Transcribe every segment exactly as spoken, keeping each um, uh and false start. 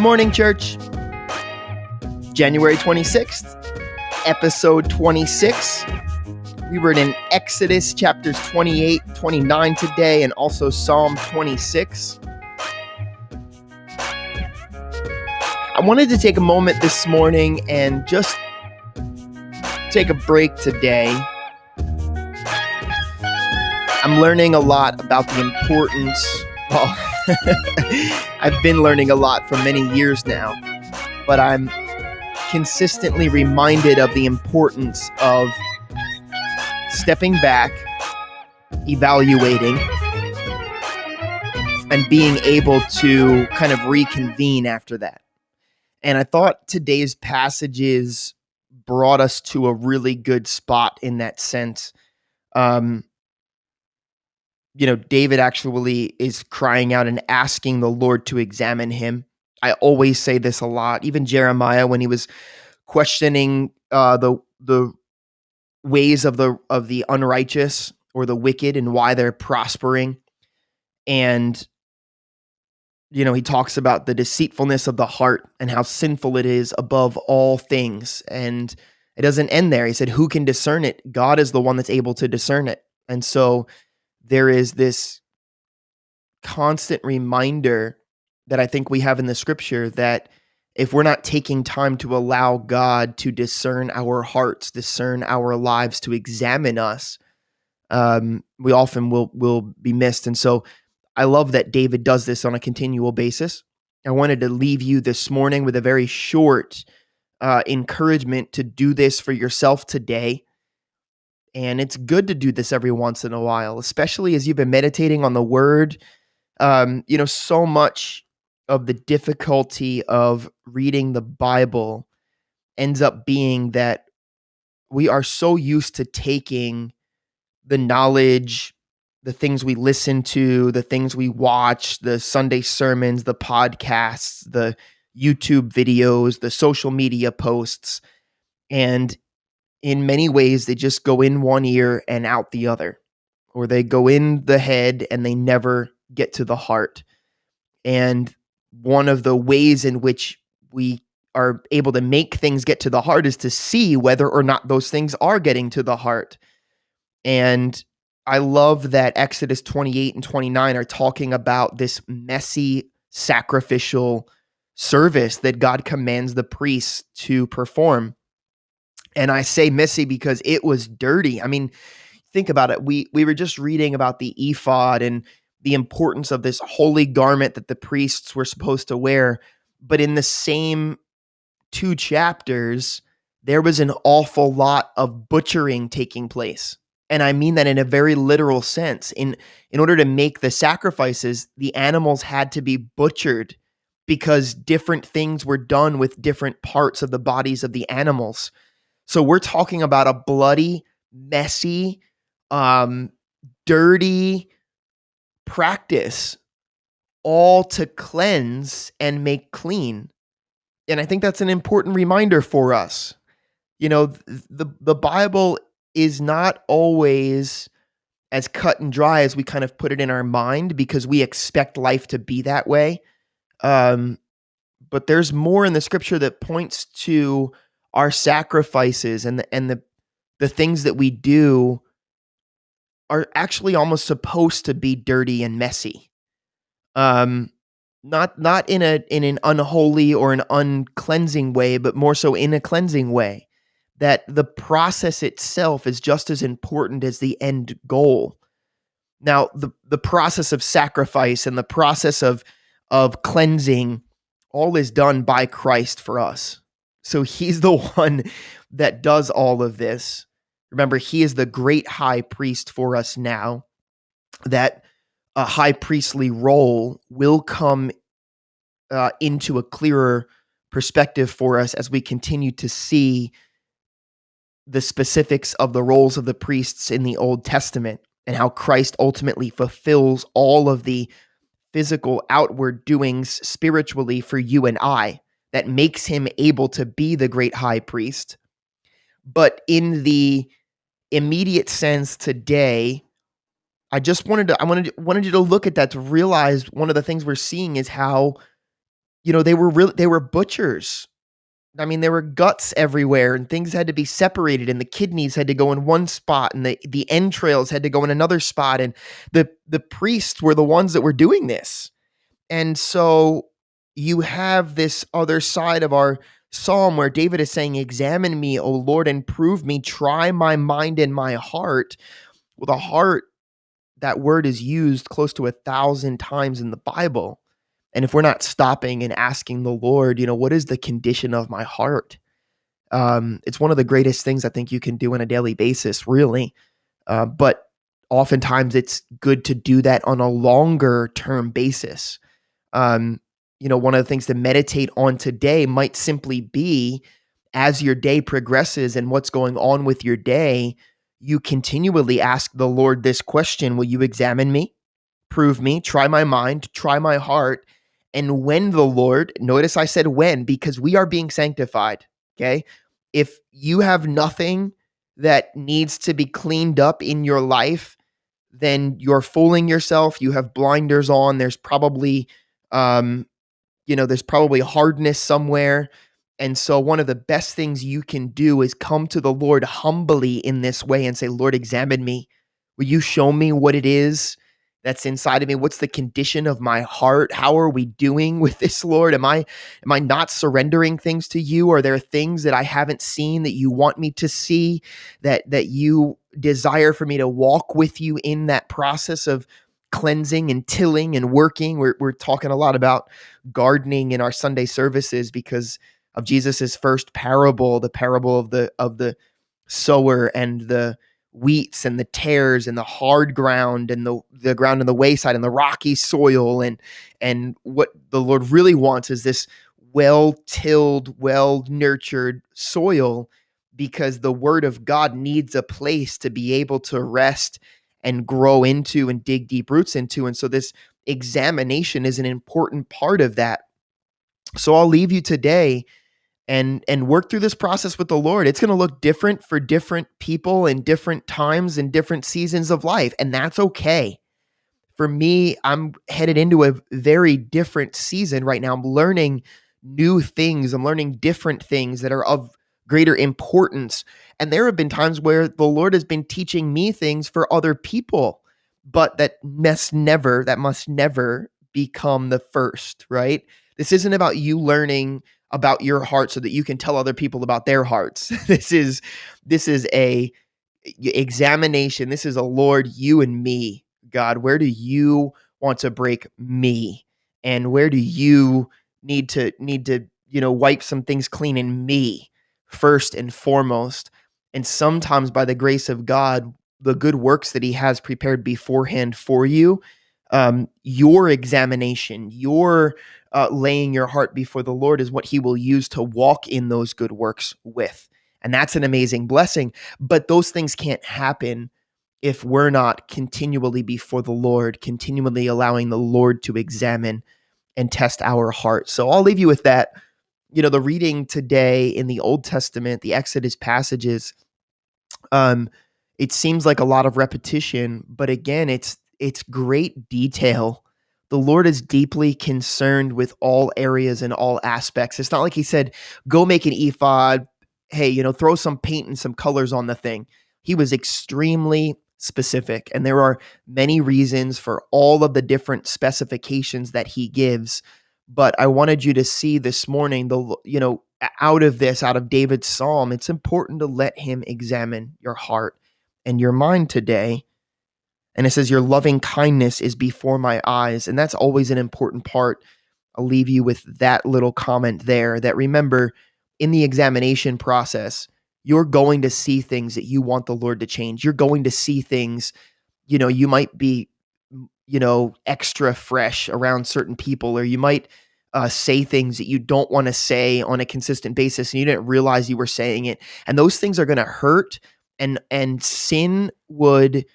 Good morning, church. January twenty-sixth, episode twenty-six. We were in Exodus chapters twenty-eight, twenty-nine today, and also Psalm twenty-six. I wanted to take a moment this morning and just take a break today. I'm learning a lot about the importance. Well, I've been learning a lot for many years now, but I'm consistently reminded of the importance of stepping back, evaluating, and being able to kind of reconvene after that. And I thought today's passages brought us to a really good spot in that sense. Um, you know, David actually is crying out and asking the Lord to examine him. I always say this a lot. Even Jeremiah, when he was questioning uh, the the ways of the of the unrighteous or the wicked and why they're prospering, and you know, he talks about the deceitfulness of the heart and how sinful it is above all things. And it doesn't end there. He said, "Who can discern it? God is the one that's able to discern it." And so there is this constant reminder that I think we have in the scripture that if we're not taking time to allow God to discern our hearts, discern our lives, to examine us, um, we often will will be missed. And so I love that David does this on a continual basis. I wanted to leave you this morning with a very short uh, encouragement to do this for yourself today. And it's good to do this every once in a while, especially as you've been meditating on the word. Um, you know, so much of the difficulty of reading the Bible ends up being that we are so used to taking the knowledge, the things we listen to, the things we watch, the Sunday sermons, the podcasts, the YouTube videos, the social media posts, and in many ways, they just go in one ear and out the other, or they go in the head and they never get to the heart. And one of the ways in which we are able to make things get to the heart is to see whether or not those things are getting to the heart. And I love that Exodus twenty-eight and twenty-nine are talking about this messy, sacrificial service that God commands the priests to perform. And I say messy because it was dirty. I mean, think about it. We we were just reading about the ephod and the importance of this holy garment that the priests were supposed to wear. But in the same two chapters, there was an awful lot of butchering taking place. And I mean that in a very literal sense. In, in order to make the sacrifices, the animals had to be butchered because different things were done with different parts of the bodies of the animals. So we're talking about a bloody, messy, um, dirty practice, all to cleanse and make clean. And I think that's an important reminder for us. You know, the, the Bible is not always as cut and dry as we kind of put it in our mind because we expect life to be that way. Um, but there's more in the scripture that points to our sacrifices and the, and the the things that we do are actually almost supposed to be dirty and messy, um, not not in a in an unholy or an uncleansing way, but more so in a cleansing way. That the process itself is just as important as the end goal. Now, the the process of sacrifice and the process of of cleansing, all is done by Christ for us. So he's the one that does all of this. Remember, he is the great high priest for us now. That a high priestly role will come uh, into a clearer perspective for us as we continue to see the specifics of the roles of the priests in the Old Testament and how Christ ultimately fulfills all of the physical outward doings spiritually for you and I. That makes him able to be the great high priest. But in the immediate sense today, I just wanted to, I wanted, wanted you to look at that to realize one of the things we're seeing is how you know, they were really, they were butchers. I mean, there were guts everywhere and things had to be separated, and the kidneys had to go in one spot and the, the entrails had to go in another spot. And the, the priests were the ones that were doing this. And so you have this other side of our Psalm where David is saying, examine me, O Lord, and prove me, try my mind and my heart. Well, the heart, that word is used close to a thousand times in the Bible. And if we're not stopping and asking the Lord, you know, what is the condition of my heart? Um, it's one of the greatest things I think you can do on a daily basis, really. Uh, but oftentimes it's good to do that on a longer term basis. Um, you know, one of the things to meditate on today might simply be, as your day progresses and what's going on with your day, you continually ask the Lord this question: will you examine me, prove me, try my mind, try my heart? And when the Lord, notice I said when, because we are being sanctified, okay? If you have nothing that needs to be cleaned up in your life, then you're fooling yourself. You have blinders on. There's probably, um, you know, there's probably hardness somewhere. And so one of the best things you can do is come to the Lord humbly in this way and say, Lord, examine me. Will you show me what it is that's inside of me? What's the condition of my heart? How are we doing with this, Lord? Am I am I not surrendering things to you? Are there things that I haven't seen that you want me to see, that that you desire for me to walk with you in that process of cleansing and tilling and working? We're, we're talking a lot about gardening in our Sunday services because of Jesus's first parable, the parable of the of the sower and the wheats and the tares and the hard ground and the, the ground on the wayside and the rocky soil. And, and what the Lord really wants is this well-tilled, well-nurtured soil, because the word of God needs a place to be able to rest and grow into and dig deep roots into. And so this examination is an important part of that. So I'll leave you today And and work through this process with the Lord. It's going to look different for different people in different times and different seasons of life, and that's okay. For me, I'm headed into a very different season right now. I'm learning new things. I'm learning different things that are of greater importance. And there have been times where the Lord has been teaching me things for other people, but that must never, that must never become the first, right? This isn't about you learning about your heart so that you can tell other people about their hearts. This is, this is a examination. This is a Lord, you and me, God, where do you want to break me? And where do you need to, need to, you know, wipe some things clean in me first and foremost? And sometimes by the grace of God, the good works that he has prepared beforehand for you, um, your examination, your Uh, laying your heart before the Lord is what he will use to walk in those good works with. And that's an amazing blessing. But those things can't happen if we're not continually before the Lord, continually allowing the Lord to examine and test our hearts. So I'll leave you with that. You know, the reading today in the Old Testament, the Exodus passages, um, it seems like a lot of repetition, but again, it's it's great detail. The Lord is deeply concerned with all areas and all aspects. It's not like he said, go make an ephod. Hey, you know, throw some paint and some colors on the thing. He was extremely specific. And there are many reasons for all of the different specifications that he gives. But I wanted you to see this morning, the you know, out of this, out of David's Psalm, it's important to let him examine your heart and your mind today. And it says, your loving kindness is before my eyes. And that's always an important part. I'll leave you with that little comment there, that remember, in the examination process, you're going to see things that you want the Lord to change. You're going to see things, you know, you might be, you know, extra fresh around certain people, or you might uh, say things that you don't want to say on a consistent basis, and you didn't realize you were saying it. And those things are going to hurt, and and sin would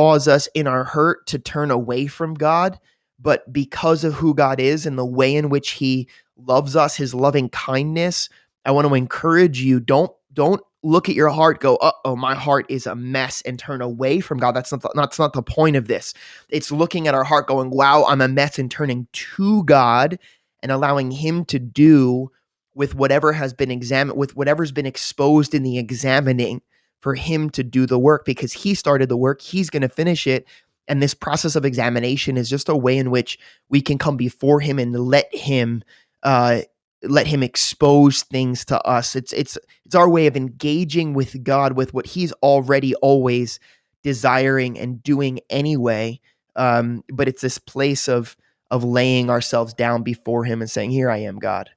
cause us in our hurt to turn away from God. But because of who God is and the way in which he loves us, his loving kindness, I want to encourage you, don't, don't look at your heart, go, uh-oh, my heart is a mess, and turn away from God. That's not, the, that's not the point of this. It's looking at our heart going, wow, I'm a mess, and turning to God and allowing him to do with whatever has been examined, with whatever's been exposed in the examining, for him to do the work, because he started the work, he's going to finish it. And this process of examination is just a way in which we can come before him and let him, uh, let him expose things to us. It's, it's, it's our way of engaging with God, with what he's already always desiring and doing anyway. Um, but it's this place of, of laying ourselves down before him and saying, here I am, God,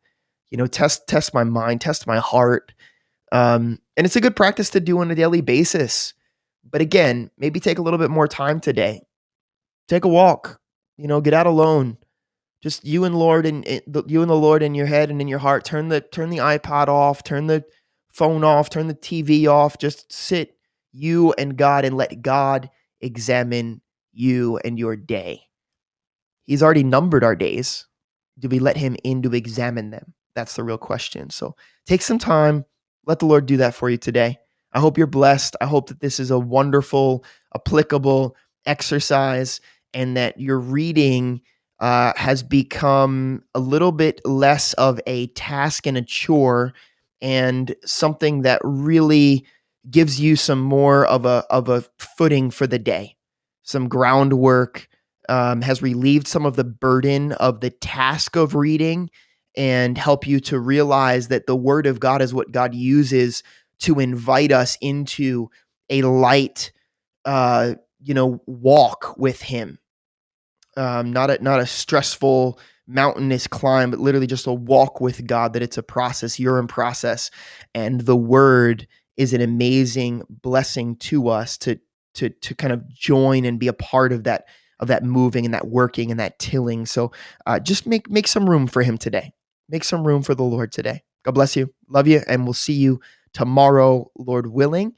you know, test, test my mind, test my heart. Um, and it's a good practice to do on a daily basis. But again, maybe take a little bit more time today. Take a walk, you know, get out alone. Just you and Lord and you and the Lord in your head and in your heart. Turn the, turn the iPod off, turn the phone off, turn the T V off. Just sit you and God and let God examine you and your day. He's already numbered our days. Do we let him in to examine them? That's the real question. So take some time. Let the Lord do that for you today. I hope you're blessed. I hope that this is a wonderful, applicable exercise, and that your reading uh, has become a little bit less of a task and a chore, and something that really gives you some more of a of a footing for the day. Some groundwork um, has relieved some of the burden of the task of reading, and help you to realize that the word of God is what God uses to invite us into a light, uh, you know, walk with him. Um, not a, not a stressful mountainous climb, but literally just a walk with God, that it's a process. You're in process. And the word is an amazing blessing to us to, to, to kind of join and be a part of that, of that moving and that working and that tilling. So uh, just make, make some room for him today. Make some room for the Lord today. God bless you. Love you. And we'll see you tomorrow, Lord willing.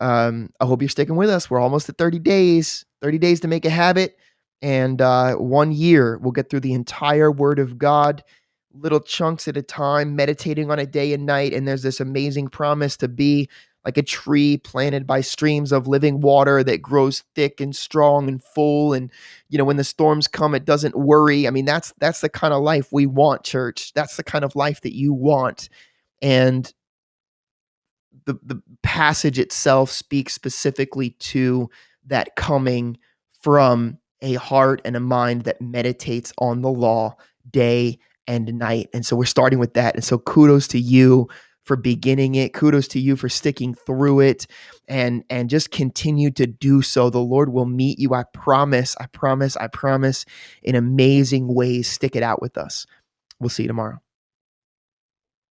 Um, I hope you're sticking with us. We're almost at thirty days, thirty days to make a habit. And uh, one year, we'll get through the entire Word of God, little chunks at a time, meditating on it day and night. And there's this amazing promise to be like a tree planted by streams of living water that grows thick and strong and full. And, you know, when the storms come, it doesn't worry. I mean, that's, that's the kind of life we want, church. That's the kind of life that you want. And the, the passage itself speaks specifically to that coming from a heart and a mind that meditates on the law day and night. And so we're starting with that. And so kudos to you for beginning it. Kudos to you for sticking through it, and, and just continue to do so. The Lord will meet you. I promise, I promise, I promise in amazing ways. Stick it out with us. We'll see you tomorrow.